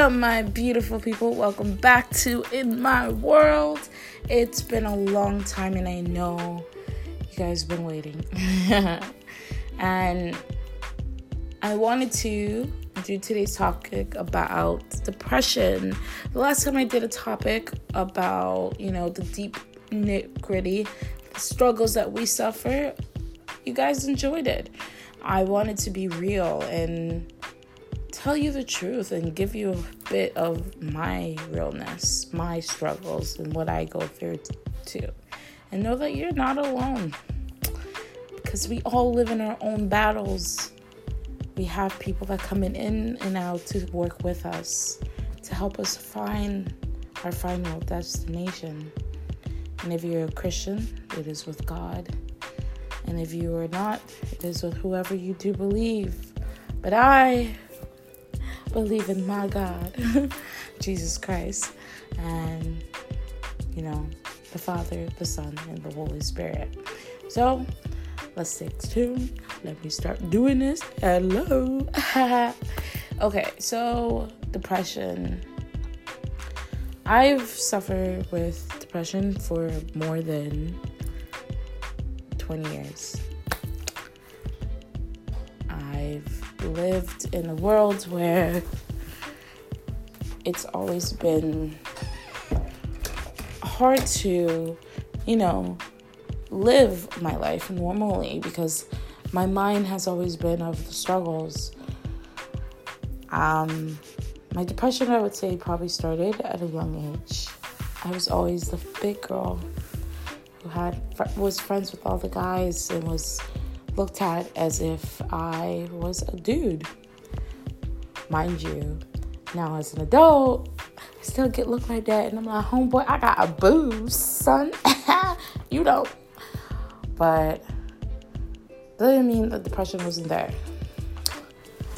up, my beautiful people? Welcome back to In My World. It's been a long time, and I know you guys have been waiting. And I wanted to do today's topic about depression. The last time I did a topic about, the deep nitty-gritty struggles that we suffer, you guys enjoyed it. I wanted to be real and tell you the truth and give you a bit of my realness, my struggles, and what I go through too. And know that you're not alone, because we all live in our own battles. We have people that come in and out to work with us, to help us find our final destination. And if you're a Christian, it is with God. And if you are not, it is with whoever you do believe. But I believe in my God, Jesus Christ, and, the Father, the Son, and the Holy Spirit. So, let's stay tuned. Let me start doing this. Hello. Okay, so depression. I've suffered with depression for more than 20 years. I've lived in a world where it's always been hard to, live my life normally, because my mind has always been of the struggles. My depression, I would say, probably started at a young age. I was always the big girl who was friends with all the guys and was looked at as if I was a dude. Mind you, now as an adult, I still get looked like that, and I'm like, homeboy, I got a boob, son. You don't. But that didn't mean that depression wasn't there.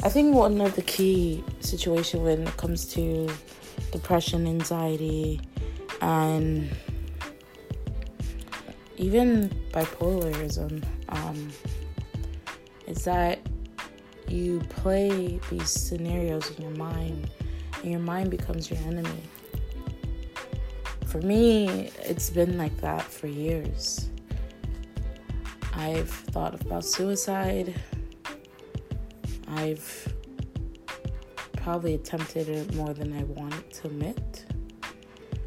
I think one of the key situations when it comes to depression, anxiety, and even bipolarism, is that you play these scenarios in your mind, and your mind becomes your enemy. For me, it's been like that for years. I've thought about suicide. I've probably attempted it more than I wanted to admit.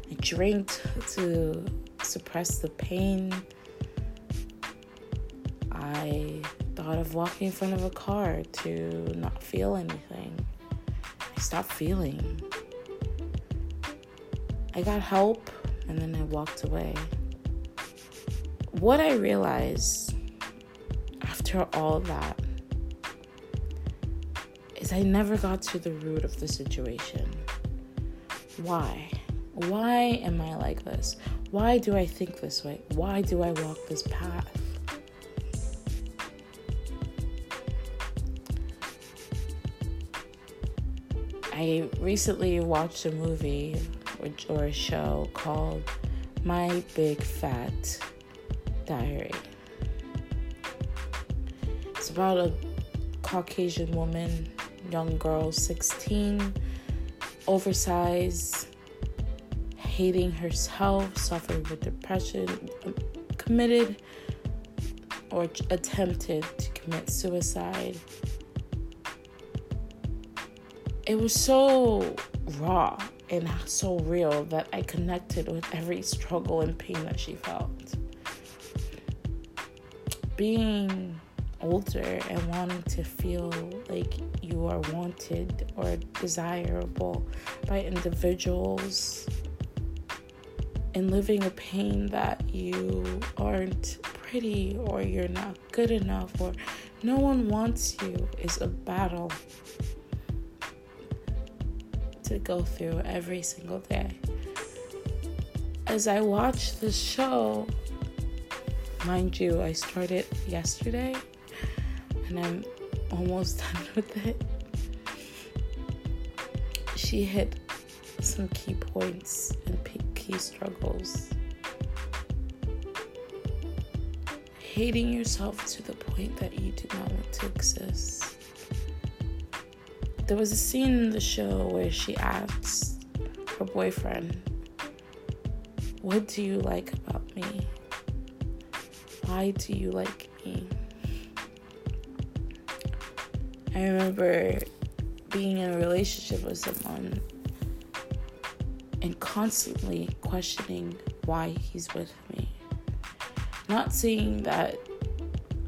I drank to suppress the pain. I thought of walking in front of a car to not feel anything. I stopped feeling. I got help, and then I walked away. What I realized after all that is I never got to the root of the situation. Why? Why am I like this? Why do I think this way? Why do I walk this path? I recently watched a movie or a show called My Big Fat Diary. It's about a Caucasian woman, young girl, 16, oversized, hating herself, suffering with depression, committed or attempted to commit suicide. It was so raw and so real that I connected with every struggle and pain that she felt. Being older and wanting to feel like you are wanted or desirable by individuals, and living a pain that you aren't pretty or you're not good enough or no one wants you is a battle to go through every single day. As I watch this show, mind you, I started yesterday and I'm almost done with it. She hit some key points and key struggles. Hating yourself to the point that you do not want to exist. There was a scene in the show where she asks her boyfriend, "What do you like about me? Why do you like me?" I remember being in a relationship with someone and constantly questioning why he's with me. Not saying that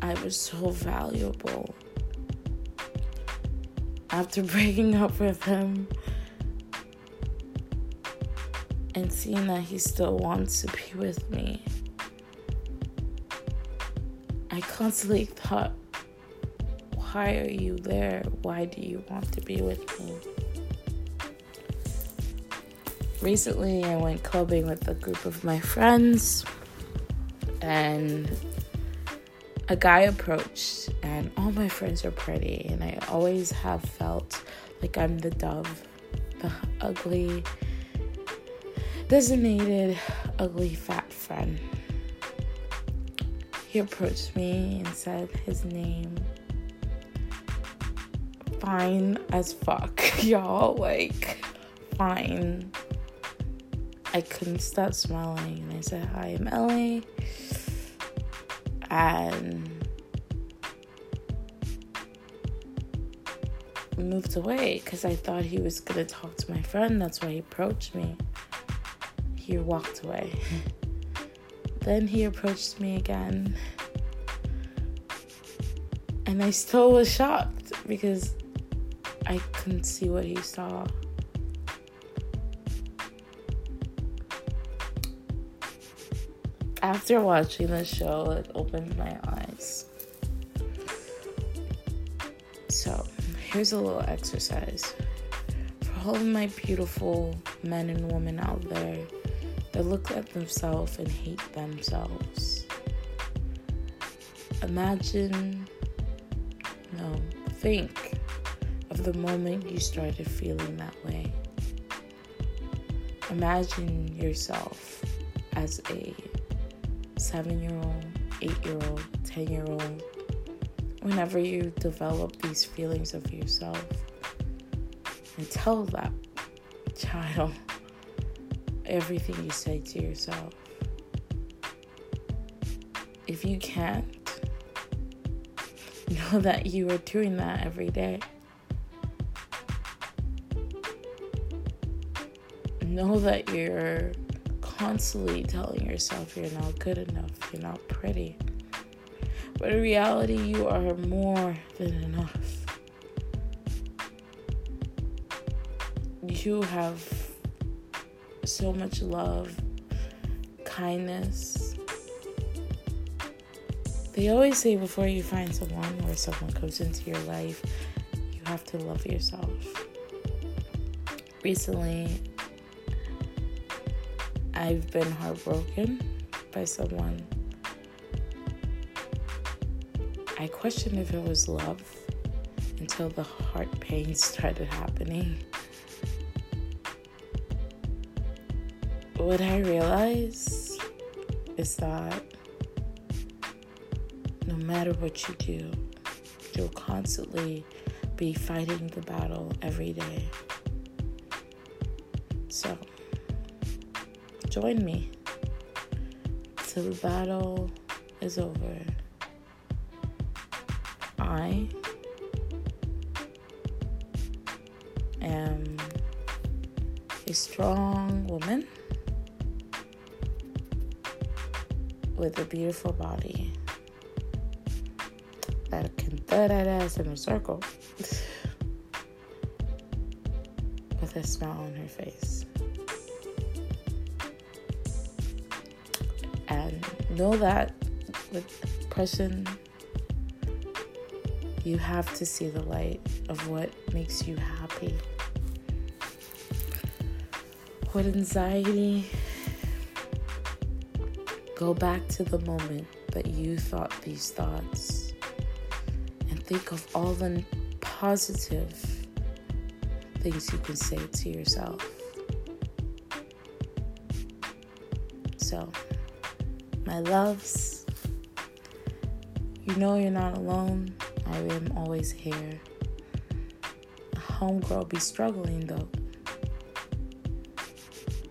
I was so valuable. After breaking up with him and seeing that he still wants to be with me, I constantly thought, why are you there? Why do you want to be with me? Recently, I went clubbing with a group of my friends, and a guy approached, and all my friends are pretty, and I always have felt like I'm the dove, the ugly, designated ugly fat friend. He approached me and said his name. Fine as fuck, y'all, like, fine. I couldn't stop smiling, and I said, "Hi, I'm Ellie." And moved away because I thought he was gonna talk to my friend. That's why he approached me. He walked away. Then he approached me again, and I still was shocked because I couldn't see what he saw. After watching the show, it opened my eyes. So, here's a little exercise. For all of my beautiful men and women out there that look at themselves and hate themselves, think of the moment you started feeling that way. Imagine yourself as a 7-year-old, 8-year-old, 10-year-old, whenever you develop these feelings of yourself, and tell that child everything you say to yourself. If you can't, know that you are doing that every day. Know that you're constantly telling yourself you're not good enough, you're not pretty. But in reality, you are more than enough. You have so much love, kindness. They always say before you find someone or someone comes into your life, you have to love yourself. Recently, I've been heartbroken by someone. I questioned if it was love until the heart pain started happening. What I realized is that no matter what you do, you'll constantly be fighting the battle every day. So, join me till the battle is over. I am a strong woman with a beautiful body that can throw that ass in a circle with a smile on her face. Know that with depression, you have to see the light of what makes you happy. With anxiety, go back to the moment that you thought these thoughts and think of all the positive things you can say to yourself. So, my loves, you know you're not alone. I am always here. homegirl be struggling though.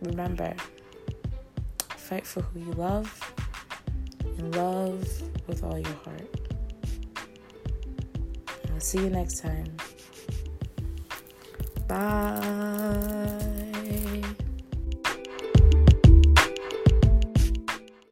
Remember, fight for who you love and love with all your heart. I'll see you next time. Bye.